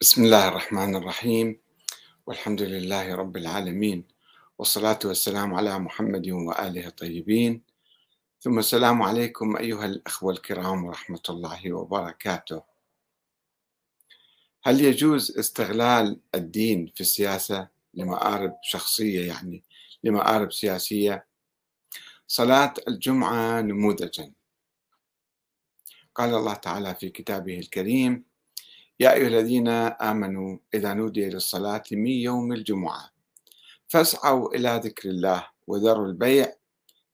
بسم الله الرحمن الرحيم، والحمد لله رب العالمين، والصلاة والسلام على محمد وآله الطيبين، ثم السلام عليكم أيها الأخوة الكرام ورحمة الله وبركاته. هل يجوز استغلال الدين في السياسة لمآرب شخصية، يعني لمآرب سياسية؟ صلاة الجمعة نموذجا. قال الله تعالى في كتابه الكريم: يا أيها الذين آمنوا إذا نودي للصلاة من يوم الجمعة فاسعوا إلى ذكر الله وذروا البيع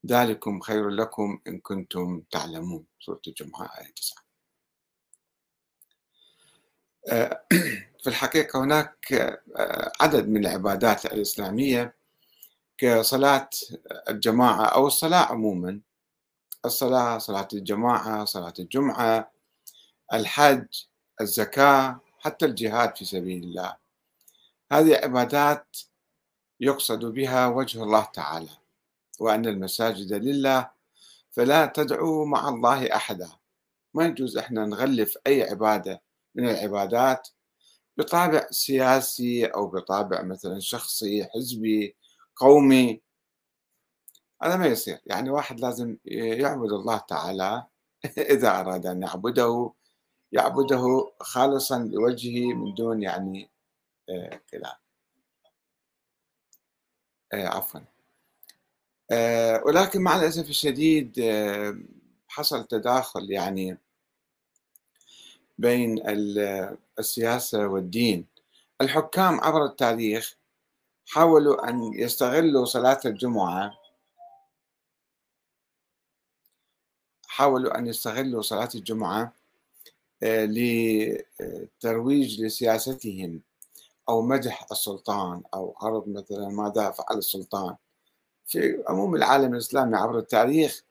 ذلكم خير لكم إن كنتم تعلمون. سورة الجمعة آية 9. في الحقيقة هناك عدد من العبادات الإسلامية كصلاة الجماعة أو الصلاة عموما، الصلاة، صلاة الجماعة، صلاة الجمعة، الحج، الزكاة، حتى الجهاد في سبيل الله. هذه عبادات يقصد بها وجه الله تعالى، وأن المساجد لله فلا تدعوا مع الله أحدا. ما يجوز إحنا نغلف أي عبادة من العبادات بطابع سياسي أو بطابع مثلا شخصي، حزبي، قومي. هذا ما يصير. يعني واحد لازم يعبد الله تعالى إذا أراد أن يعبده خالصا لوجهه من دون يعني خلاف. ولكن مع الأسف الشديد حصل تداخل يعني بين السياسة والدين. الحكام عبر التاريخ حاولوا أن يستغلوا صلاة الجمعة، لترويج لسياستهم أو مدح السلطان أو عرض مثلا ماذا فعل السلطان. في عموم العالم الإسلامي عبر التاريخ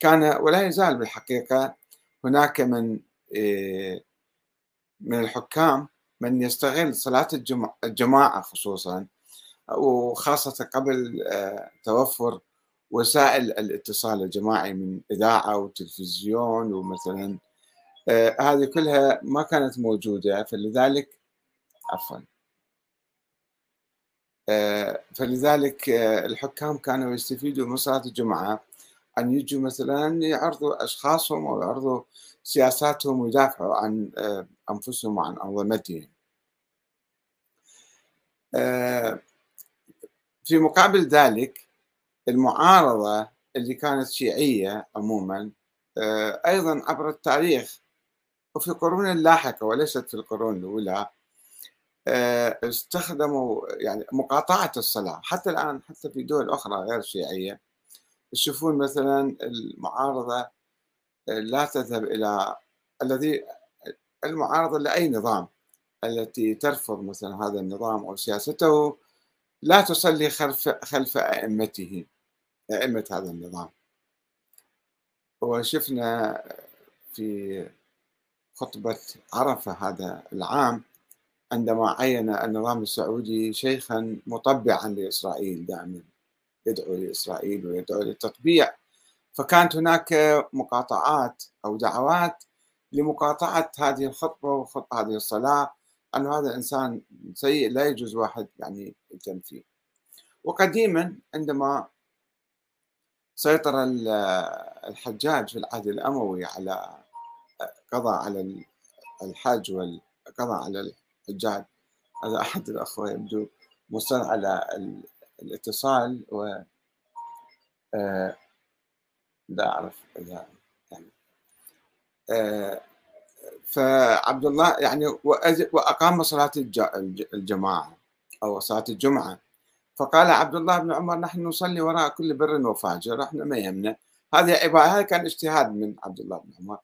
كان ولا يزال بالحقيقة هناك من الحكام من يستغل صلاة الجماعة خصوصا، وخاصة قبل توفر وسائل الاتصال الجماعي من إذاعة وتلفزيون ومثلا هذه كلها ما كانت موجودة. فلذلك الحكام كانوا يستفيدوا من صلاة الجمعة أن يجوا مثلا يعرضوا أشخاصهم أو يعرضوا سياساتهم ويدافعوا عن أنفسهم وعن أنظمتهم. في مقابل ذلك المعارضة اللي كانت شيعية عموما أيضا عبر التاريخ وفي القرون اللاحقة وليست في القرون الأولى استخدموا يعني مقاطعة الصلاة. حتى الآن، حتى في دول أخرى غير شيعية، تشوفون مثلا المعارضة لا تذهب إلى المعارضة لأي نظام التي ترفض مثلا هذا النظام أو سياسته لا تصلي خلف أئمة هذا النظام. وشفنا في خطبة عرفة هذا العام عندما عين النظام السعودي شيخا مطبعا لإسرائيل، دائما يدعو لإسرائيل ويدعو للتطبيع، فكانت هناك مقاطعات أو دعوات لمقاطعة هذه الخطبة وخطبة هذه الصلاة، أن هذا إنسان سيء لا يجوز واحد يعني يتم فيه. وقديما عندما سيطر الحجاج في العهد الأموي على قضاء على الحاج والقضاء على الحجاج، هذا أحد الأخوة يبدو مصر على الاتصال و لا أعرف إذا يعني فعبد الله يعني وأقام صلاة الجماعة أو صلاة الجمعة، فقال عبد الله بن عمر: نحن نصلي وراء كل بر وفاجر، احنا ما يهمنا. هذا كان اجتهاد من عبد الله بن عمر،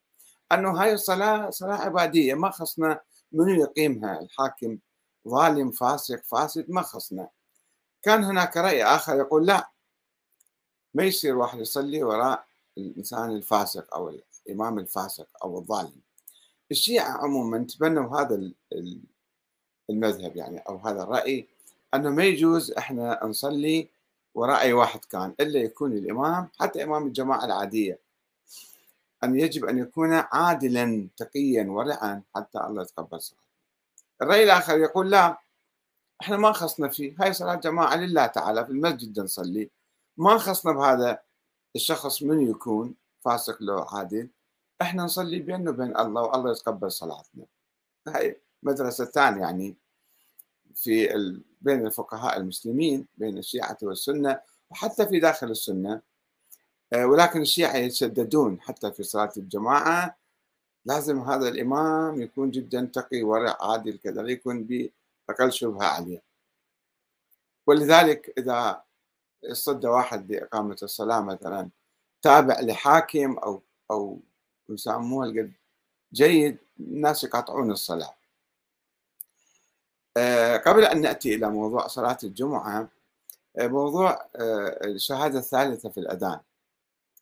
انه هاي الصلاة صلاة عبادية، ما خصنا من يقيمها، الحاكم ظالم فاسق فاسد ما خصنا. كان هناك رأي آخر يقول: لا، ما يصير واحد يصلي وراء الإنسان الفاسق أو الإمام الفاسق أو الظالم. الشيعة عموما تبنوا هذا المذهب يعني أو هذا الرأي، أنه ما يجوز إحنا نصلي وراء أي واحد كان إلا يكون الإمام، حتى إمام الجماعة العادية، أن يجب أن يكون عادلا تقيا ورعا حتى الله يتقبل صلاته. الرأي الآخر يقول لا احنا ما خصنا فيه، هاي صلاة جماعة لله تعالى في المسجد نصلي، ما خصنا بهذا الشخص من يكون فاسق لو عادل، احنا نصلي بينه وبين الله والله يتقبل صلاتنا. هاي مدرسة ثانية يعني في بين الفقهاء المسلمين بين الشيعة والسنة وحتى في داخل السنة، ولكن الشيعة يتشددون حتى في صلاة الجماعة لازم هذا الإمام يكون جدا تقي ورع عادل كذا يكون بأقل شبهة عليه، ولذلك إذا صد واحد بإقامة الصلاة مثلا تابع لحاكم أو يسموه القد جيد الناس يقطعون الصلاة. قبل أن نأتي إلى موضوع صلاة الجمعة، موضوع الشهادة الثالثة في الأذان،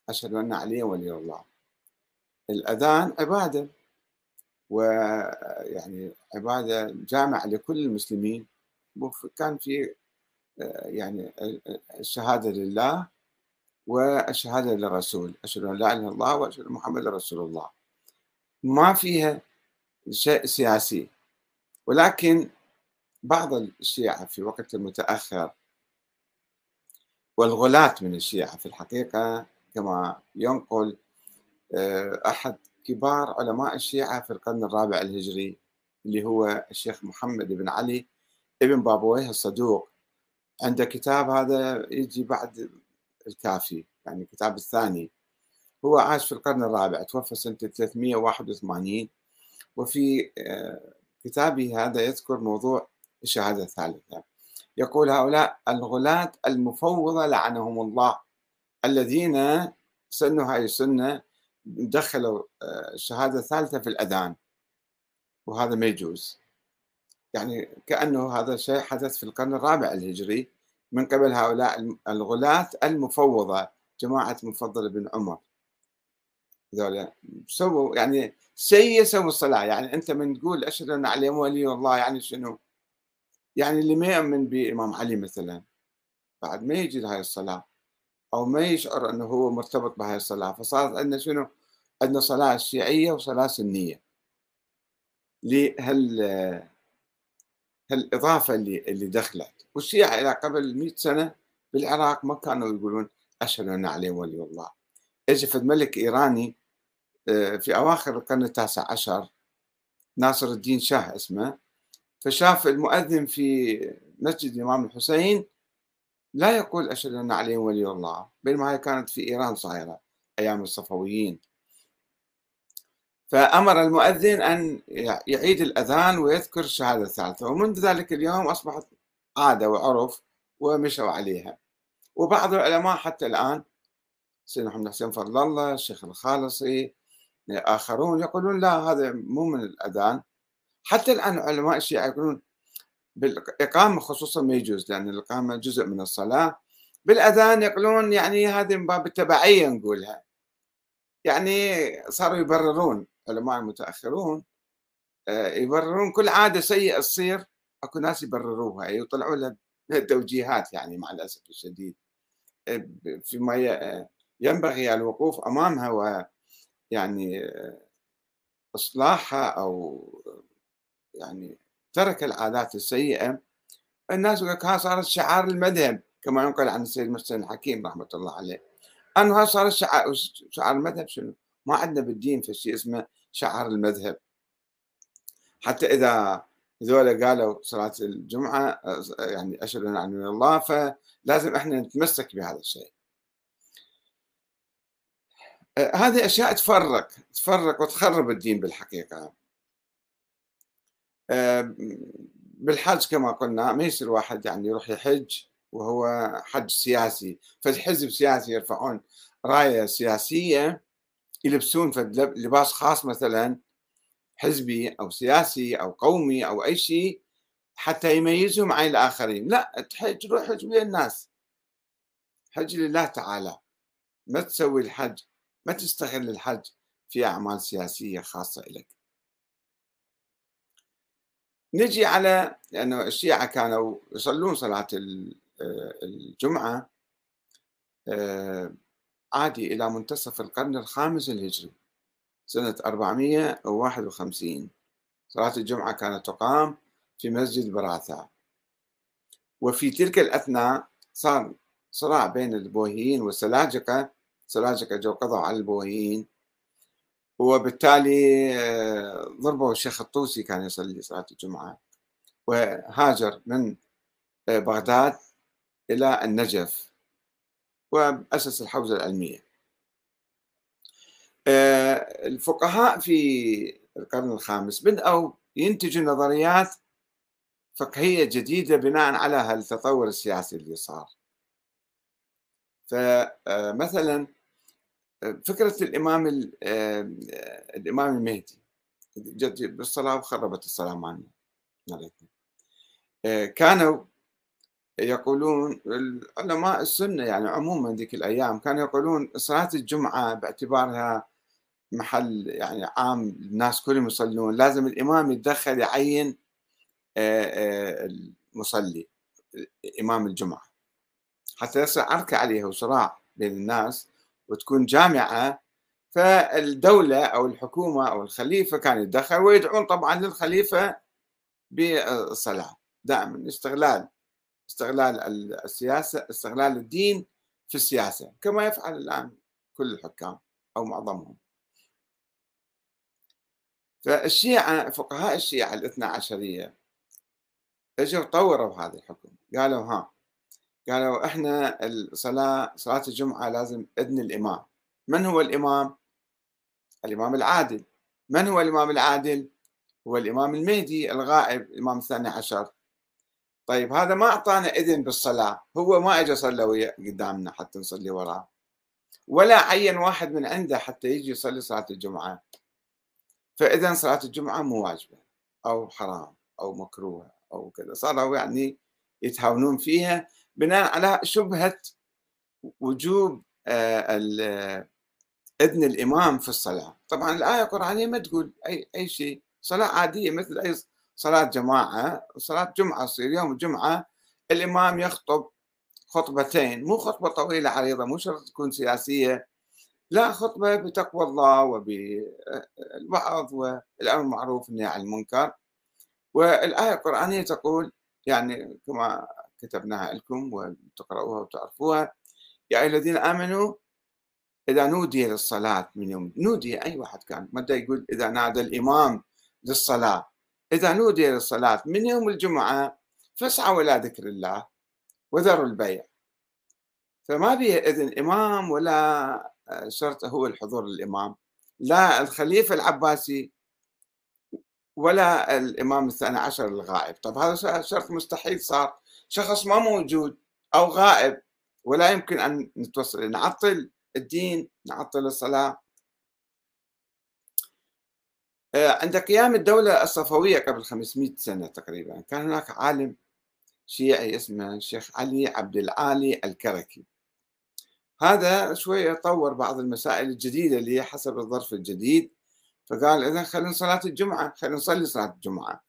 أشهد أن عليا ولي الله. الأذان عبادة، ويعني عبادة جامعة لكل المسلمين، كان في يعني الشهادة لله والشهادة للرسول، أشهد أن لا إله إلا الله وأشهد أن محمدا رسول الله، ما فيها شيء سياسي. ولكن بعض الشيعة في وقت المتأخر والغلاة من الشيعة في الحقيقة كما ينقل أحد كبار علماء الشيعة في القرن الرابع الهجري اللي هو الشيخ محمد بن علي ابن بابويه الصدوق، عنده كتاب هذا يجي بعد الكافي يعني الكتاب الثاني، هو عاش في القرن الرابع توفى سنة 381، وفي كتابه هذا يذكر موضوع الشهادة الثالثة، يقول هؤلاء الغلاة المفوضة لعنهم الله الذين سنوا هاي السنة دخلوا الشهادة الثالثة في الأذان، وهذا ما يجوز، يعني كأنه هذا الشيء حدث في القرن الرابع الهجري من قبل هؤلاء الغلاة المفوضة جماعة مفضل بن عمر، ذولا سووا يعني سيسوا الصلاة. يعني أنت من تقول أشهد أن علي ولي الله يعني شنو؟ يعني اللي ما يؤمن بإمام علي مثلا بعد ما يجي لهاي الصلاة أو ما يشعر أنه هو مرتبط بهاي الصلاة، فصارت عندنا شنو؟ عندنا صلاة شيعية وصلاة سنية لهالإضافة اللي دخلت. والشيعة إلى قبل 100 سنة بالعراق ما كانوا يقولون أشهد أن علي ولي الله. إجى فد ملك إيراني في أواخر القرن التاسع عشر ناصر الدين شاه اسمه، فشاف المؤذن في مسجد الإمام الحسين لا يقول أشهد أن علي ولي الله، بينما هي كانت في إيران صايرة أيام الصفويين، فأمر المؤذن أن يعيد الأذان ويذكر الشهادة الثالثة، ومنذ ذلك اليوم أصبحت عادة وعرف ومشوا عليها. وبعض العلماء حتى الآن سيدنا محمد حسين فضل الله، الشيخ الخالصي، آخرون يقولون لا هذا مو من الأذان. حتى الآن علماء الشيعة يقولون بالإقامة خصوصا ما يجوز لأن الإقامة جزء من الصلاة، بالأذان يقولون يعني هذه من باب التبعية نقولها، يعني صاروا يبررون علماء المتأخرون يبررون كل عادة سيئة تصير أكو ناس يبرروها يطلعوا لها توجيهات، يعني مع الأسف الشديد فيما ينبغي الوقوف أمامها ويعني إصلاحها، أو يعني ترك العادات السيئة. الناس يقول لك ها صارت شعار المذهب كما ينقل عن السيد محسن الحكيم رحمة الله عليه، أنه ها صار شعار المذهب. شنو؟ ما عندنا بالدين في شيء اسمه شعار المذهب. حتى إذا ذولا قالوا صلاة الجمعة يعني أشهد أن لا إله إلا الله، فلازم إحنا نتمسك بهذا الشيء. هذه أشياء تفرق وتخرب الدين بالحقيقة. بالحج كما قلنا ما يصير واحد يعني يروح يحج وهو حج سياسي، فالحزب سياسي يرفعون راية سياسية يلبسون لباس خاص مثلا حزبي أو سياسي أو قومي أو أي شيء حتى يميزهم عن الآخرين. لا تحج، روح حج ويا الناس، حج لله تعالى، ما تسوي الحج، ما تستغل الحج في أعمال سياسية خاصة لك. نجي على أنه الشيعة كانوا يصلون صلاة الجمعة عادي إلى منتصف القرن الخامس الهجري سنة 451، صلاة الجمعة كانت تقام في مسجد براثة. وفي تلك الأثناء صار صراع بين البويهيين والسلاجقة. السلاجقة جو قضوا على البويهيين، وبالتالي ضربوا الشيخ الطوسي، كان يصلي صلاة الجمعة، وهاجر من بغداد إلى النجف وأسس الحوزة العلمية. الفقهاء في القرن الخامس بدأوا ينتجوا نظريات فقهية جديدة بناء على هالتطور السياسي اللي صار. فمثلا فكرة الإمام المهدي جت بالصلاة وخربت الصلاة معنا. كانوا يقولون العلماء السنة يعني عموما ذيك الأيام كانوا يقولون صلاة الجمعة باعتبارها محل يعني عام الناس كلهم يصلون، لازم الإمام يتدخل يعين المصلي إمام الجمعة حتى يصير عركة عليها وصراع بين الناس وتكون جامعة. فالدولة أو الحكومة أو الخليفة كان يتدخل، ويدعون طبعا للخليفة بالصلاة دائما. استغلال السياسة، استغلال الدين في السياسة كما يفعل الآن كل الحكام أو معظمهم. فالشيعة فقهاء الشيعة الاثنى عشرية اجوا طوروا هذا الحكم، قالوا احنا صلاة الجمعة لازم اذن الإمام. من هو الإمام؟ الإمام العادل. من هو الإمام العادل؟ هو الإمام المهدي الغائب، الإمام الثاني عشر. طيب هذا ما أعطانا إذن بالصلاة، هو ما أجى صلى قدامنا حتى نصلي وراه، ولا عين واحد من عنده حتى يجي يصلي صلاة الجمعة. فإذا صلاة الجمعة مو واجبة أو حرام أو مكروه أو كذا. صاروا يعني يتهاونون فيها بناء على شبهة وجوب إذن الإمام في الصلاة. طبعا الآية القرآنية ما تقول أي شيء، صلاة عادية مثل أي صلاة جماعة. صلاة جمعة تصير يوم الجمعة، الإمام يخطب خطبتين، مو خطبة طويلة عريضة، مو شرط تكون سياسية، لا، خطبة بتقوى الله وبالوعظ والأمر المعروف والنهي عن المنكر. والآية القرآنية تقول يعني كما كتبناها لكم وتقرؤوها وتعرفوها: يا أيها الذين آمنوا إذا نودي للصلاة من يوم نودي، أي واحد كان متى يقول إذا نادى الإمام للصلاة، إذا نودي للصلاة من يوم الجمعة فاسعوا إلى ذكر الله وذروا البيع. فما بيها إذن إمام ولا شرط هو الحضور الإمام، لا الخليفة العباسي ولا الإمام الثاني عشر الغائب. طب هذا شرط مستحيل، صار شخص ما موجود أو غائب، ولا يمكن أن نتوصل نعطل الدين، نعطل الصلاة. عند قيام الدولة الصفوية قبل 500 سنة تقريبا كان هناك عالم شيعي اسمه الشيخ علي عبد العالي الكركي. هذا شوية طور بعض المسائل الجديدة اللي حسب الظرف الجديد، فقال إذا خلينا نصلي صلاة الجمعة،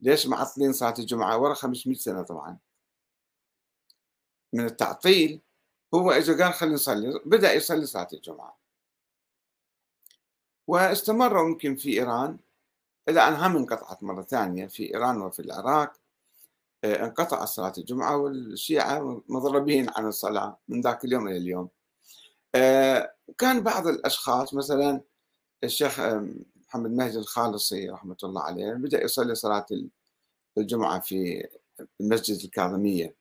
ليش معطلين صلاة الجمعة ورا 500 سنة طبعا من التعطيل. هو إذا قال خلينا نصلي، بدأ يصلي صلاة الجمعة، واستمروا يمكن في إيران إلى أنها انقطعت مرة ثانية في إيران وفي العراق. انقطع صلاة الجمعة والشيعة مضربين عن الصلاة من ذاك اليوم إلى اليوم. كان بعض الأشخاص مثلا الشيخ محمد مهدي الخالصي رحمة الله عليه بدأ يصلي صلاة الجمعة في المسجد الكاظمية،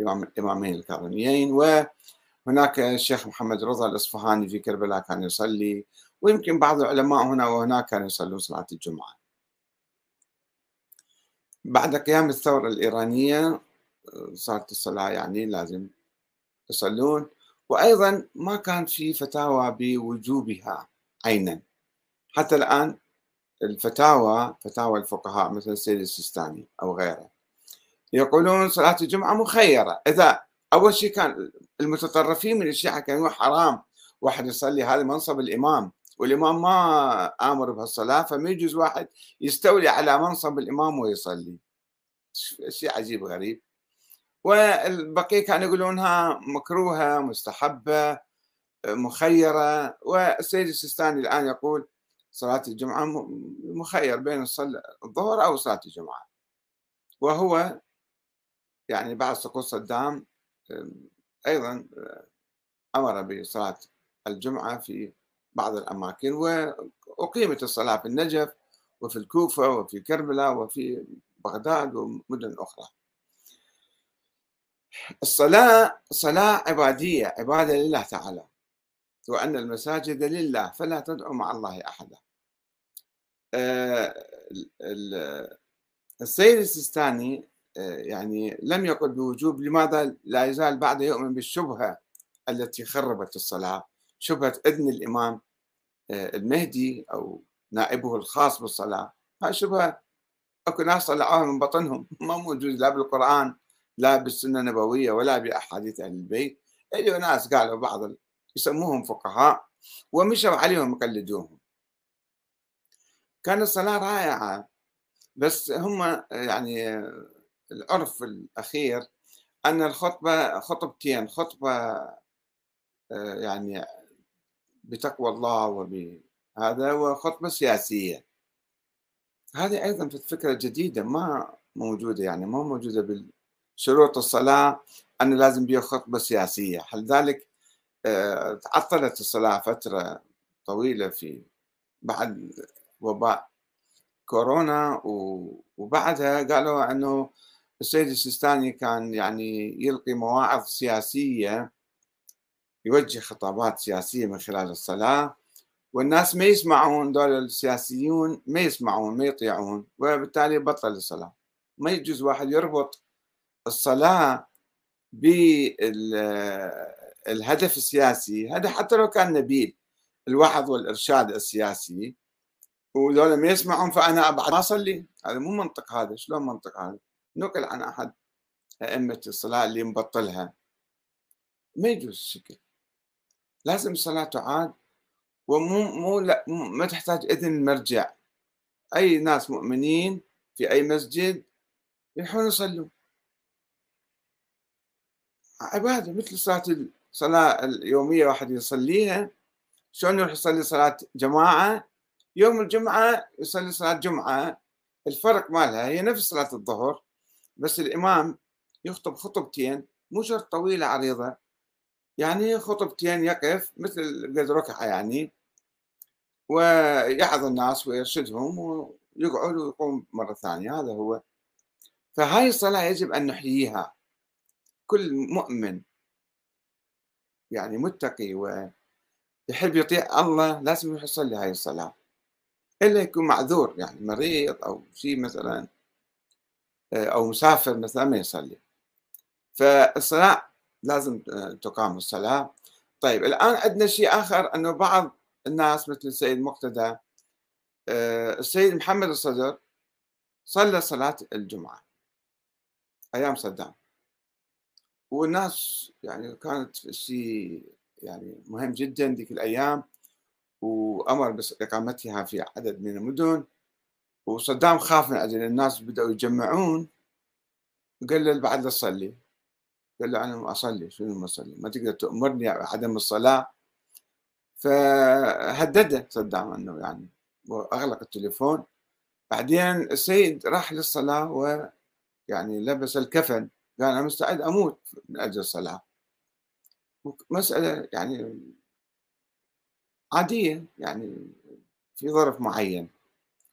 الإمامين الكاظميين. وهناك الشيخ محمد رضا الإصفهاني في كربلاء كان يصلي، ويمكن بعض العلماء هنا وهناك كانوا يصلون صلاة الجمعة. بعد قيام الثورة الإيرانية صارت الصلاة يعني لازم يصلون، وأيضا ما كان في فتاوى بوجوبها عينا. حتى الآن الفتاوى، فتاوى الفقهاء مثل السيد السيستاني أو غيره، يقولون صلاة الجمعة مخيرة. إذا أول شيء كان المتطرفين من الشيعة كانوا حرام واحد يصلي، هذا منصب الإمام والإمام ما آمر بهالصلاة، فما يجوز واحد يستولي على منصب الإمام ويصلي. شيء عجيب غريب. والبقية كانوا يقولونها مكروهة، مستحبة، مخيرة. والسيد السيستاني الآن يقول صلاة الجمعة مخير بين الظهر أو صلاة الجمعة. وهو يعني بعد سقوط صدام أيضا أمر بصلاة الجمعة في بعض الأماكن، وأقيمت الصلاة في النجف وفي الكوفة وفي كربلاء وفي بغداد ومدن أخرى. الصلاة صلاة عبادية، عبادة لله تعالى، وأن المساجد لله فلا تدعو مع الله أحدا. السيد السيستاني يعني لم يقل بوجوب، لماذا لا يزال بعد يؤمن بالشبهة التي خربت الصلاة، شبهة إذن الإمام المهدي أو نائبه الخاص بالصلاة. هاي شبهة أكو ناس طلعوها من بطنهم، ما موجود لا بالقرآن لا بالسنة النبوية ولا بأحاديث أهل البيت. إجوا ناس قالوا بعض يسموهم فقهاء ومشوا عليهم يقلدوهم. كان الصلاة رائعة، بس هم يعني العرف الأخير أن الخطبة خطبتين، خطبة يعني بتقوى الله وبهذا، وخطبة سياسية. هذه أيضا فكرة جديدة ما موجودة، يعني ما موجودة بالشروط الصلاة أنه لازم بيها خطبة سياسية. حل ذلك تعطلت الصلاة فترة طويلة في بعد وباء كورونا، وبعدها قالوا أنه السيد السيستاني كان يعني يلقي مواعظ سياسية، يوجه خطابات سياسية من خلال الصلاة، والناس ما يسمعون، دول السياسيون ما يسمعون ما يطيعون، وبالتالي بطل الصلاة. ما يجوز واحد يربط الصلاة بالهدف السياسي، هذا حتى لو كان نبيل الوعظ والإرشاد السياسي، ودول ما يسمعون فأنا أبعد ما أصلي. هذا مو منطق، هذا شلون منطق؟ هذا نقل عن أحد أئمة الصلاة اللي مبطلها، ما يجوز الشكل. لازم الصلاة تعاد، ومو ما تحتاج إذن المرجع. أي ناس مؤمنين في أي مسجد يروحون يصلوا عبادة مثل الصلاة اليومية واحد يصليها. شلون يروح يصلي صلاة جماعة يوم الجمعة يصلي صلاة جمعة؟ الفرق مالها هي نفس صلاة الظهر، بس الإمام يخطب خطبتين، مو شرط طويلة عريضة، يعني خطبتين، يقف مثل قد ركعة يعني، ويعظ الناس ويرشدهم ويقعد ويقوم مرة ثانية. هذا هو. فهاي الصلاة يجب أن نحييها. كل مؤمن يعني متقي ويحب يطيع الله لازم يروح يصلي هاي الصلاة، إلا يكون معذور يعني مريض أو شيء مثلا، أو مسافر مثلا ما يصلي. فالصلاة لازم تقام الصلاة. طيب الآن عندنا شيء آخر، أنه بعض الناس مثل السيد مقتدى، السيد محمد الصدر صلى صلاة الجمعة أيام صدام، والناس يعني كانت شيء يعني مهم جدا ذيك الأيام، وأمر بإقامتها في عدد من المدن. وصدام خاف من أجل الناس بدأوا يجمعون، قال له بعد لا تصلي، قال له أنا ما أصلي، شنو ما أصلي، ما تقدر تأمرني عدم الصلاة. فهدده صدام أنه يعني، وأغلق التليفون. بعدين السيد راح للصلاة ويعني لبس الكفن، قال أنا مستعد أموت من أجل الصلاة. مسألة يعني عادية يعني في ظرف معين،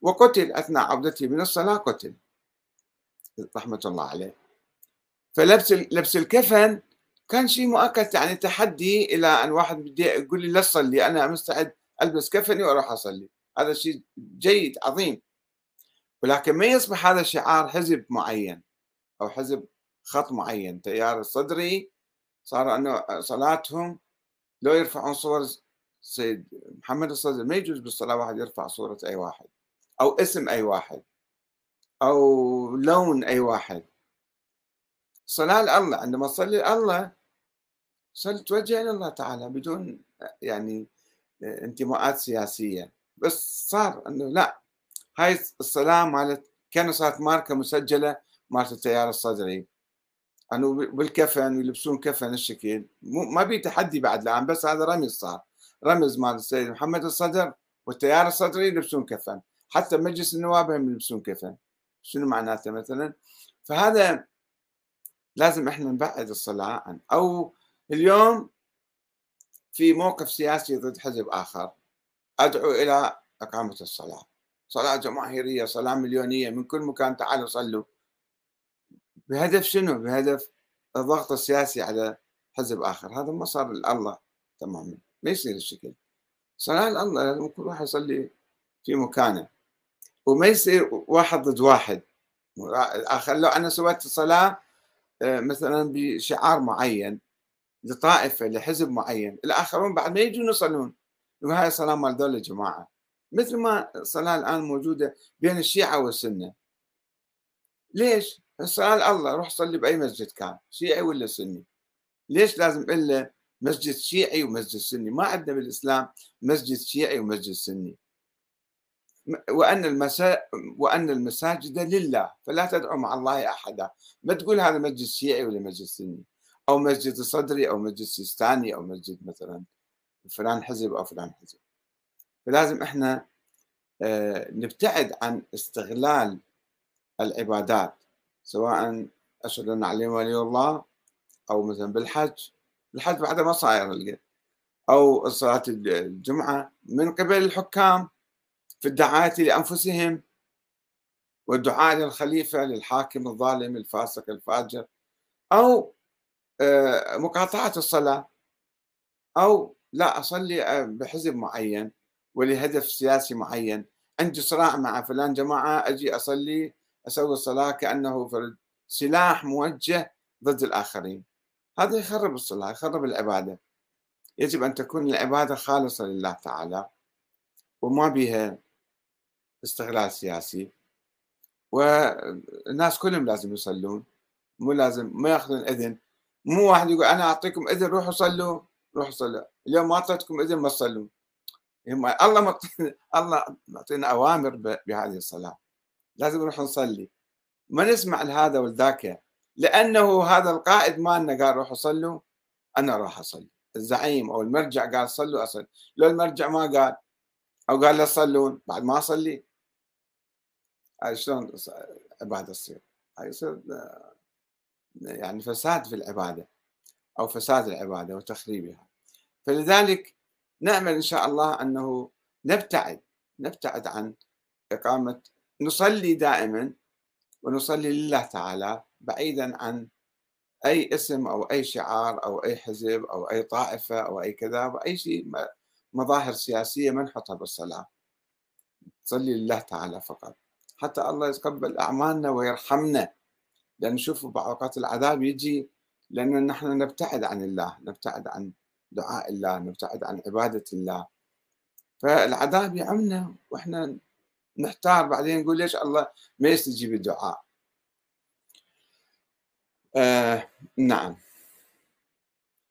وقتل أثناء عودته من الصلاة، قتل رحمة الله عليه. فلبس الكفن كان شيء مؤقت، يعني تحدي إلى أن واحد بدي يقول لي لا أصلي، أنا مستعد ألبس كفني وأروح أصلي. هذا شيء جيد عظيم، ولكن ما يصبح هذا شعار حزب معين أو حزب خط معين. تيار الصدري صار أنه صلاتهم لو يرفعون صور سيد محمد الصدر، ما يجوز بالصلاة واحد يرفع صورة أي واحد أو اسم أي واحد أو لون أي واحد. صلاة لله، عندما تصلي لله توجه إلى الله تعالى بدون يعني انتماءات سياسية. بس صار أنه لا، هاي الصلاة مالت، كانت صارت ماركة مسجلة مالت التيار الصدري، أنه بالكفن ويلبسون كفن الشكل، ما بي تحدي بعد الآن، بس هذا رمز، صار رمز مال السيد محمد الصدر والتيار الصدري يلبسون كفن، حتى مجلس النواب هم يلبسون كفن. شنو معناته مثلا؟ فهذا لازم احنا نبعد الصلاة عنه. او اليوم في موقف سياسي ضد حزب اخر، ادعو الى اقامة الصلاة، صلاة جماهيرية، صلاة مليونية، من كل مكان تعالوا صلوا. بهدف شنو؟ بهدف الضغط السياسي على حزب اخر. هذا ما صار لله تماما، ما يصير الشكل. صلاة لله لازم كل واحد يصلي في مكانه، وما يصير واحد ضد واحد الاخر. لو انا سويت الصلاة مثلا بشعار معين لطائفه لحزب معين، الاخرون بعد ما يجون يصلون، وهاي الصلاة مال دول الجماعه، مثل ما الصلاة الان موجوده بين الشيعه والسنه. ليش؟ الصلاة الله، روح صلي باي مسجد كان، شيعي ولا سني. ليش لازم الا مسجد شيعي ومسجد سني؟ ما عندنا بالاسلام مسجد شيعي ومسجد سني. وأن المساجد لله فلا تدعو مع الله أحدا. ما تقول هذا مسجد شيعي ولا مسجد سني، أو مسجد صدري أو مسجد سيستاني أو مسجد مثلا فلان حزب أو فلان حزب. فلازم إحنا نبتعد عن استغلال العبادات، سواء أشهد أن علي ولي الله، أو مثلا بالحج بعدها مصائر الجد، أو صلاة الجمعة من قبل الحكام في الدعاية لأنفسهم والدعاء للخليفة، للحاكم الظالم الفاسق الفاجر، أو مقاطعة الصلاة، أو لا أصلي بحزب معين ولهدف سياسي معين. عندي صراع مع فلان جماعة، أجي أصلي أسوي الصلاة كأنه سلاح موجه ضد الآخرين. هذا يخرب الصلاة، يخرب العبادة. يجب أن تكون العبادة خالصة لله تعالى، وما بها استغلال سياسي. والناس كلهم لازم يصلون، مو لازم ما ياخذون اذن. مو واحد يقول انا اعطيكم اذن روحوا صلوا، روحوا صلوا، اليوم ما اعطيتكم اذن ما تصلوا. الله معطينا اوامر بهذه الصلاه، لازم نروح نصلي، ما نسمع لهذا والذاك، لانه هذا القائد مالنا قال روحوا صلوا انا راح اصلي، الزعيم او المرجع قال صلوا اصلي، لو المرجع ما قال أو قال لا تصلون بعد ما أصلي، شلون عبادة تصير؟ يصير يعني فساد في العبادة، أو فساد العبادة وتخريبها. فلذلك نأمل إن شاء الله أنه نبتعد عن إقامة، نصلي دائما ونصلي لله تعالى، بعيدا عن أي اسم أو أي شعار أو أي حزب أو أي طائفة أو أي كذا أو أي شيء، مظاهر سياسية منحطة بالصلاة. صلي لله تعالى فقط، حتى الله يتقبل أعمالنا ويرحمنا. لأن شوفوا بعض أوقات العذاب يجي لأنه نحن نبتعد عن الله، نبتعد عن دعاء الله، نبتعد عن عبادة الله، فالعذاب يعمنا وإحنا نحتار بعدين نقول ليش الله ما يستجيب الدعاء. نعم،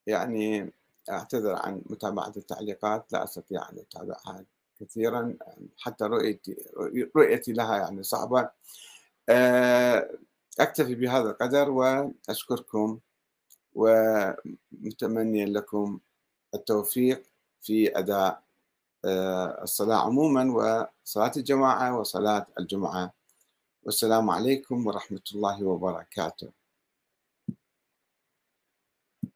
يعني أعتذر عن متابعة التعليقات، لا أستطيع أن أتابعها كثيرا، حتى رؤيتي لها يعني صعبة. أكتفي بهذا القدر وأشكركم، ومتمنيا لكم التوفيق في أداء الصلاة عموما، وصلاة الجماعة وصلاة الجمعة. والسلام عليكم ورحمة الله وبركاته.